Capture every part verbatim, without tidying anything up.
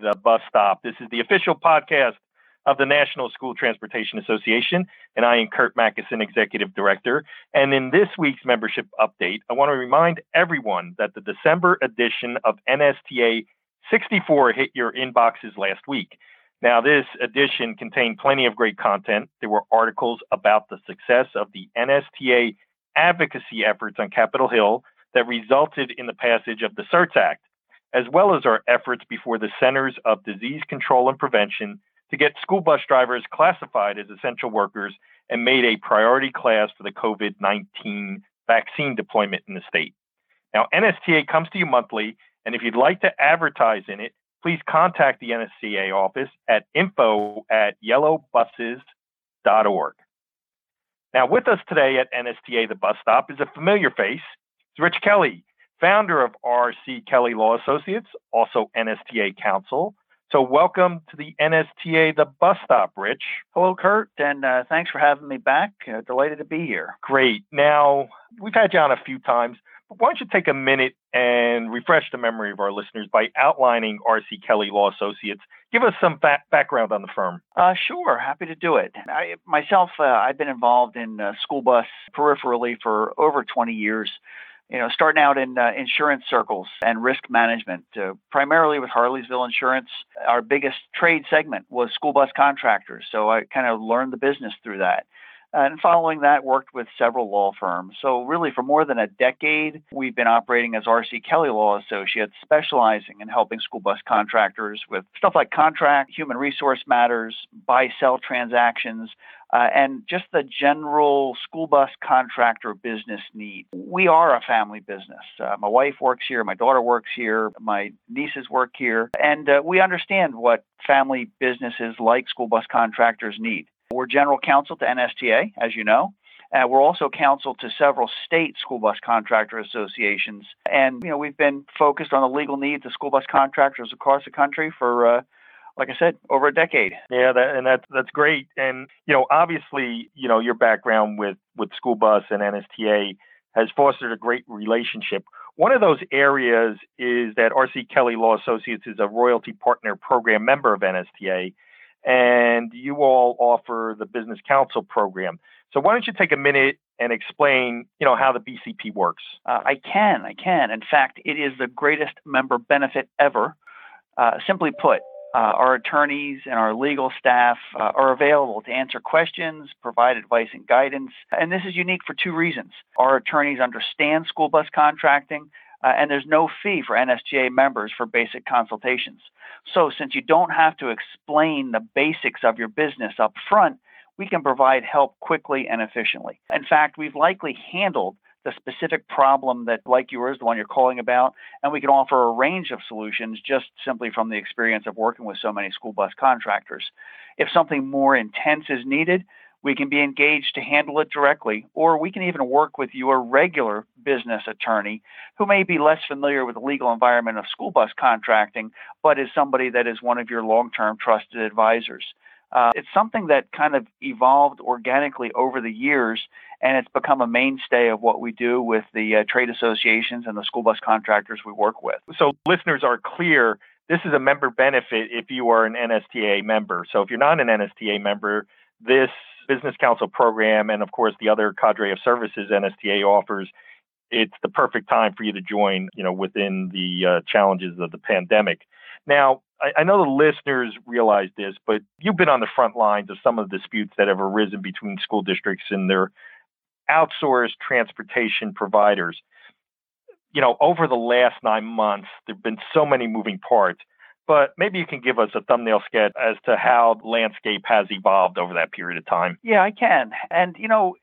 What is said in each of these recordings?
the bus stop. This is the official podcast of the National School Transportation Association, and I am Curt Macysyn, Executive Director. And in this week's membership update, I want to remind everyone that the December edition of N S T A sixty-four hit your inboxes last week. Now, this edition contained plenty of great content. There were articles about the success of the N S T A advocacy efforts on Capitol Hill that resulted in the passage of the CERTS Act, as well as our efforts before the Centers of Disease Control and Prevention to get school bus drivers classified as essential workers and made a priority class for the COVID nineteen vaccine deployment in the state. Now, N S T A comes to you monthly, and if you'd like to advertise in it, please contact the N S T A office at info at yellow buses dot org. Now, with us today at N S T A, the bus stop, is a familiar face. It's Rich Kelly, founder of R C. Kelly Law Associates, also N S T A counsel. So welcome to the N S T A, the bus stop, Rich. Hello, Curt. And uh, thanks for having me back. Uh, delighted to be here. Great. Now, we've had you on a few times, but why don't you take a minute and refresh the memory of our listeners by outlining R C. Kelly Law Associates. Give us some fa- background on the firm. Uh, sure. Happy to do it. I, myself, uh, I've been involved in uh, school bus peripherally for over twenty years. You know, starting out in uh, insurance circles and risk management, uh, primarily with Harleysville Insurance. Our biggest trade segment was school bus contractors, so I kind of learned the business through that. And following that, worked with several law firms. So really, for more than a decade, we've been operating as R C. Kelly Law Associates, specializing in helping school bus contractors with stuff like contract, human resource matters, buy-sell transactions, uh, and just the general school bus contractor business need. We are a family business. Uh, my wife works here. My daughter works here. My nieces work here. And uh, we understand what family businesses like school bus contractors need. We're general counsel to N S T A, as you know. Uh, we're also counsel to several state school bus contractor associations. And, you know, we've been focused on the legal needs of school bus contractors across the country for, uh, like I said, over a decade. Yeah, that, and that's, that's great. And, you know, obviously, you know, your background with, with school bus and N S T A has fostered a great relationship. One of those areas is that R C. Kelly Law Associates is a Royalty Partner Program member of N S T A. And you all offer the Business Counsel Program. So why don't you take a minute and explain, you know, how the B C P works? Uh, I can, I can. In fact, it is the greatest member benefit ever. Uh, simply put, uh, our attorneys and our legal staff uh, are available to answer questions, provide advice and guidance. And this is unique for two reasons. Our attorneys understand school bus contracting. Uh, and there's no fee for N S T A members for basic consultations. So since you don't have to explain the basics of your business up front, we can provide help quickly and efficiently. In fact, we've likely handled the specific problem that, like yours, the one you're calling about, and we can offer a range of solutions just simply from the experience of working with so many school bus contractors. If something more intense is needed, we can be engaged to handle it directly, or we can even work with your regular business attorney who may be less familiar with the legal environment of school bus contracting, but is somebody that is one of your long-term trusted advisors. Uh, it's something that kind of evolved organically over the years, and it's become a mainstay of what we do with the uh, trade associations and the school bus contractors we work with. So listeners are clear, this is a member benefit if you are an N S T A member. So if you're not an N S T A member, this Business Counsel Program, and of course, the other cadre of services N S T A offers, it's the perfect time for you to join, you know, within the uh, challenges of the pandemic. Now, I, I know the listeners realize this, but you've been on the front lines of some of the disputes that have arisen between school districts and their outsourced transportation providers. You know, over the last nine months, there have been so many moving parts. But maybe you can give us a thumbnail sketch as to how the landscape has evolved over that period of time. Yeah, I can. And, you know,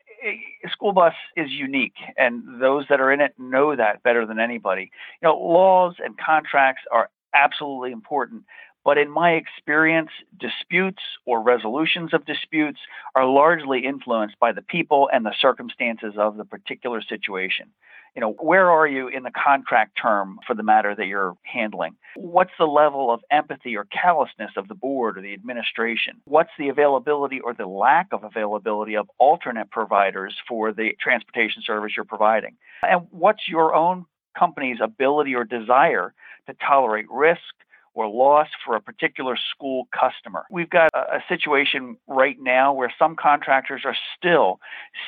school bus is unique, and those that are in it know that better than anybody. You know, laws and contracts are absolutely important. But in my experience, disputes or resolutions of disputes are largely influenced by the people and the circumstances of the particular situation. You know, where are you in the contract term for the matter that you're handling? What's the level of empathy or callousness of the board or the administration? What's the availability or the lack of availability of alternate providers for the transportation service you're providing? And what's your own company's ability or desire to tolerate risk, or loss for a particular school customer. We've got a, a situation right now where some contractors are still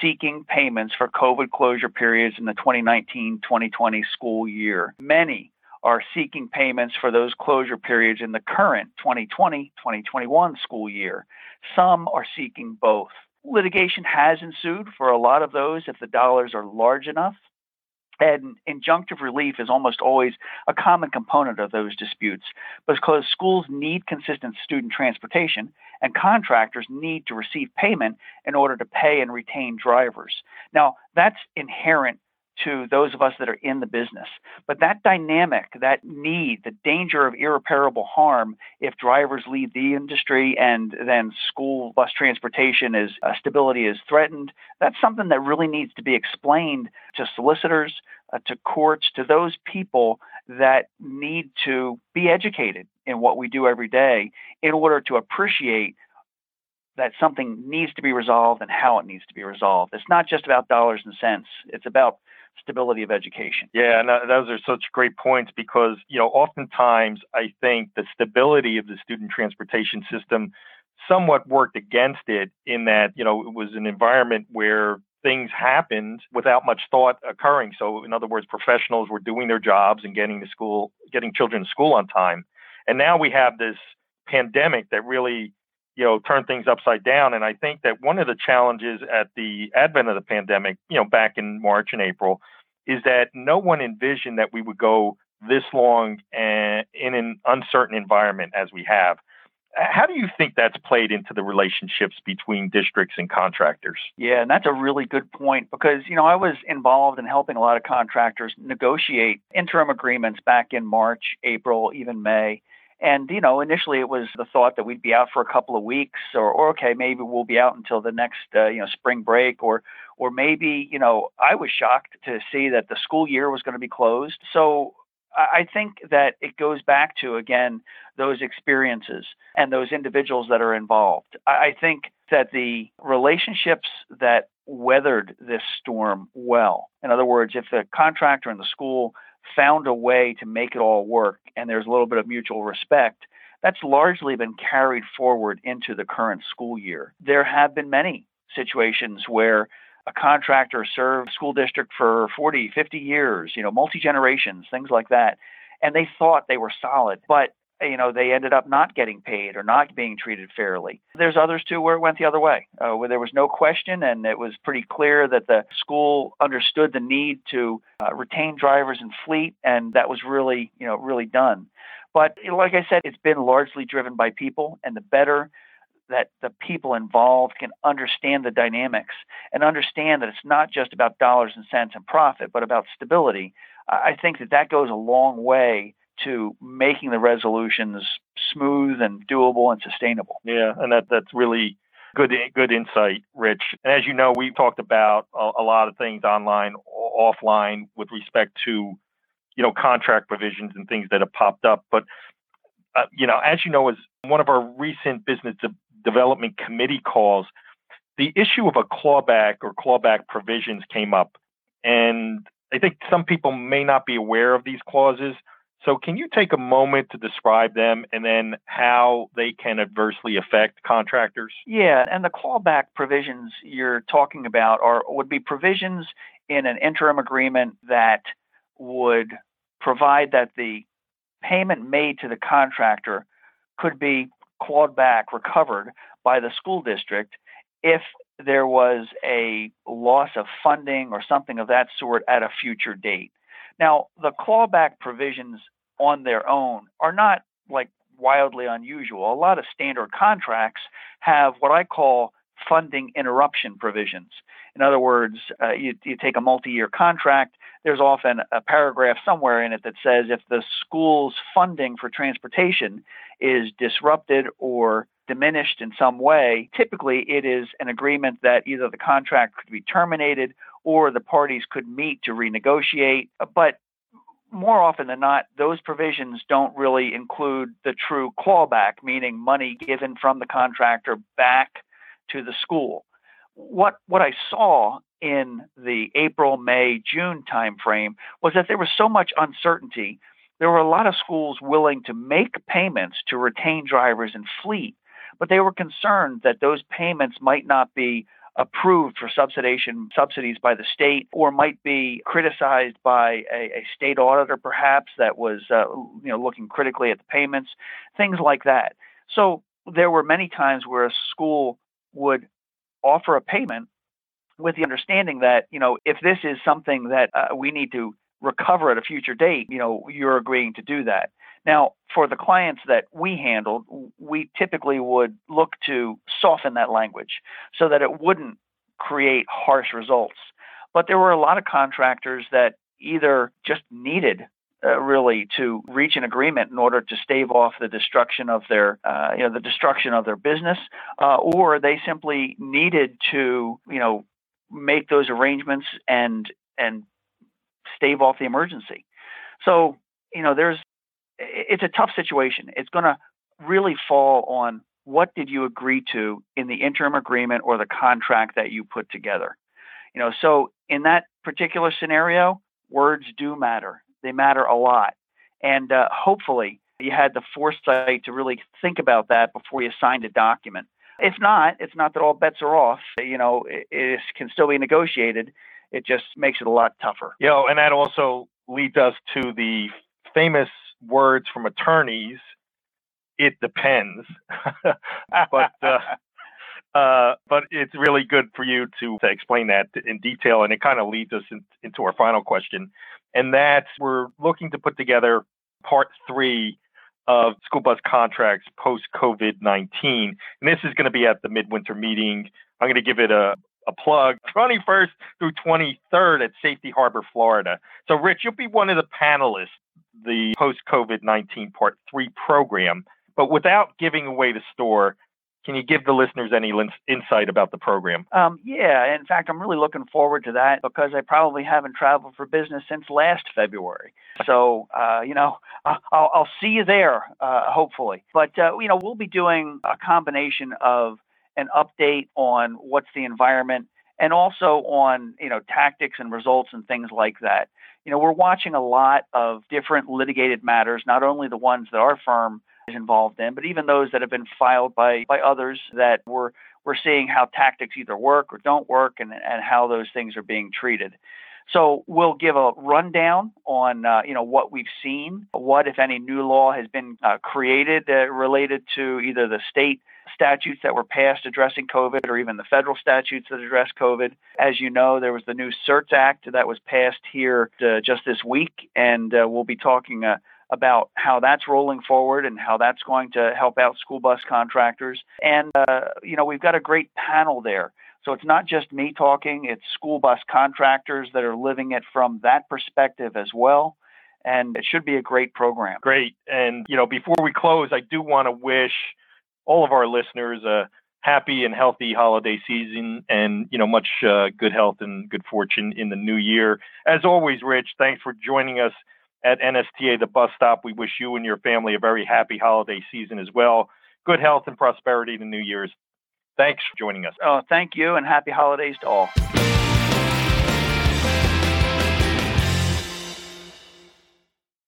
seeking payments for COVID closure periods in the twenty nineteen twenty twenty school year. Many are seeking payments for those closure periods in the current twenty twenty twenty twenty-one school year. Some are seeking both. Litigation has ensued for a lot of those if the dollars are large enough, and injunctive relief is almost always a common component of those disputes because schools need consistent student transportation and contractors need to receive payment in order to pay and retain drivers. Now, that's inherent to those of us that are in the business. But that dynamic, that need, the danger of irreparable harm if drivers leave the industry and then school bus transportation is uh, stability is threatened, that's something that really needs to be explained to solicitors, uh, to courts, to those people that need to be educated in what we do every day in order to appreciate that something needs to be resolved and how it needs to be resolved. It's not just about dollars and cents. It's about stability of education. Yeah, and those are such great points because, you know, oftentimes I think the stability of the student transportation system somewhat worked against it in that, you know, it was an environment where things happened without much thought occurring. So in other words, professionals were doing their jobs and getting to school, getting children to school on time. And now we have this pandemic that really, you know, turn things upside down. And I think that one of the challenges at the advent of the pandemic, you know, back in March and April, is that no one envisioned that we would go this long and in an uncertain environment as we have. How do you think that's played into the relationships between districts and contractors? Yeah, and that's a really good point because, you know, I was involved in helping a lot of contractors negotiate interim agreements back in March, April, even May. And, you know, initially it was the thought that we'd be out for a couple of weeks or, or okay, maybe we'll be out until the next, uh, you know, spring break or, or maybe, you know, I was shocked to see that the school year was going to be closed. So I think that it goes back to, again, those experiences and those individuals that are involved. I think that the relationships that weathered this storm well, in other words, if the contractor and the school found a way to make it all work, and there's a little bit of mutual respect, that's largely been carried forward into the current school year. There have been many situations where a contractor served school district for forty, fifty years, you know, multi-generations, things like that, and they thought they were solid, but, you know, they ended up not getting paid or not being treated fairly. There's others, too, where it went the other way, uh, where there was no question, and it was pretty clear that the school understood the need to uh, retain drivers and fleet, and that was really, you know, really done. But you know, like I said, it's been largely driven by people, and the better that the people involved can understand the dynamics and understand that it's not just about dollars and cents and profit, but about stability, I think that that goes a long way to making the resolutions smooth and doable and sustainable. Yeah, and that that's really good good insight, Rich. And as you know, we've talked about a, a lot of things online, offline, with respect to, you know, contract provisions and things that have popped up. But, uh, you know, as you know, as one of our recent business de- development committee calls, the issue of a clawback or clawback provisions came up. And I think some people may not be aware of these clauses. So can you take a moment to describe them and then how they can adversely affect contractors? Yeah, and the clawback provisions you're talking about are would be provisions in an interim agreement that would provide that the payment made to the contractor could be clawed back, recovered by the school district if there was a loss of funding or something of that sort at a future date. Now, the clawback provisions on their own are not like wildly unusual. A lot of standard contracts have what I call funding interruption provisions. In other words, uh, you, you take a multi-year contract, there's often a paragraph somewhere in it that says if the school's funding for transportation is disrupted or diminished in some way, typically it is an agreement that either the contract could be terminated or the parties could meet to renegotiate. But more often than not, those provisions don't really include the true clawback, meaning money given from the contractor back to the school. What what I saw in the April, May, June timeframe was that there was so much uncertainty There were a lot of schools willing to make payments to retain drivers and fleet, but they were concerned that those payments might not be approved for subsidization subsidies by the state, or might be criticized by a, a state auditor, perhaps, that was uh, you know looking critically at the payments, things like that. So there were many times where a school would offer a payment with the understanding that, you know, if this is something that uh, we need to recover at a future date, you know, you're agreeing to do that. Now, for the clients that we handled, we typically would look to soften that language so that it wouldn't create harsh results. But there were a lot of contractors that either just needed uh, really to reach an agreement in order to stave off the destruction of their, uh, you know, the destruction of their business, uh, or they simply needed to, you know, make those arrangements and and stave off the emergency. So, you know, there's it's a tough situation. It's going to really fall on what did you agree to in the interim agreement or the contract that you put together. You know, so in that particular scenario, words do matter. They matter a lot. And uh, hopefully you had the foresight to really think about that before you signed a document. If not, it's not that all bets are off. You know, it, it can still be negotiated. It just makes it a lot tougher. You know, and that also leads us to the famous words from attorneys, it depends. but uh, uh, but it's really good for you to, to explain that in detail. And it kind of leads us in, into our final question. And that's, we're looking to put together part three of school bus contracts post-COVID nineteen. And this is going to be at the midwinter meeting. I'm going to give it a A plug, twenty-first through twenty-third at Safety Harbor, Florida. So, Rich, you'll be one of the panelists, the post-COVID nineteen Part three program. But without giving away the store, can you give the listeners any lin- insight about the program? Um, yeah. In fact, I'm really looking forward to that because I probably haven't traveled for business since last February. So, uh, you know, I'll, I'll see you there, uh, hopefully. But, uh, you know, we'll be doing a combination of an update on what's the environment, and also on, you know, tactics and results and things like that. You know, we're watching a lot of different litigated matters, not only the ones that our firm is involved in, but even those that have been filed by, by others, that we're, we're seeing how tactics either work or don't work, and, and how those things are being treated. So we'll give a rundown on, uh, you know, what we've seen, what, if any, new law has been uh, created uh, related to either the state statutes that were passed addressing COVID or even the federal statutes that address COVID. As you know, there was the new CERTS Act that was passed here uh, just this week, and uh, we'll be talking uh, about how that's rolling forward and how that's going to help out school bus contractors. And, uh, you know, we've got a great panel there. So it's not just me talking, it's school bus contractors that are living it from that perspective as well. And it should be a great program. Great. And, you know, before we close, I do want to wish all of our listeners a uh, happy and healthy holiday season, and, you know, much uh, good health and good fortune in the new year. As always, Rich, thanks for joining us at N S T A, the Bus Stop. We wish you and your family a very happy holiday season as well. Good health and prosperity in the new year's. Thanks for joining us. Oh, thank you, and happy holidays to all.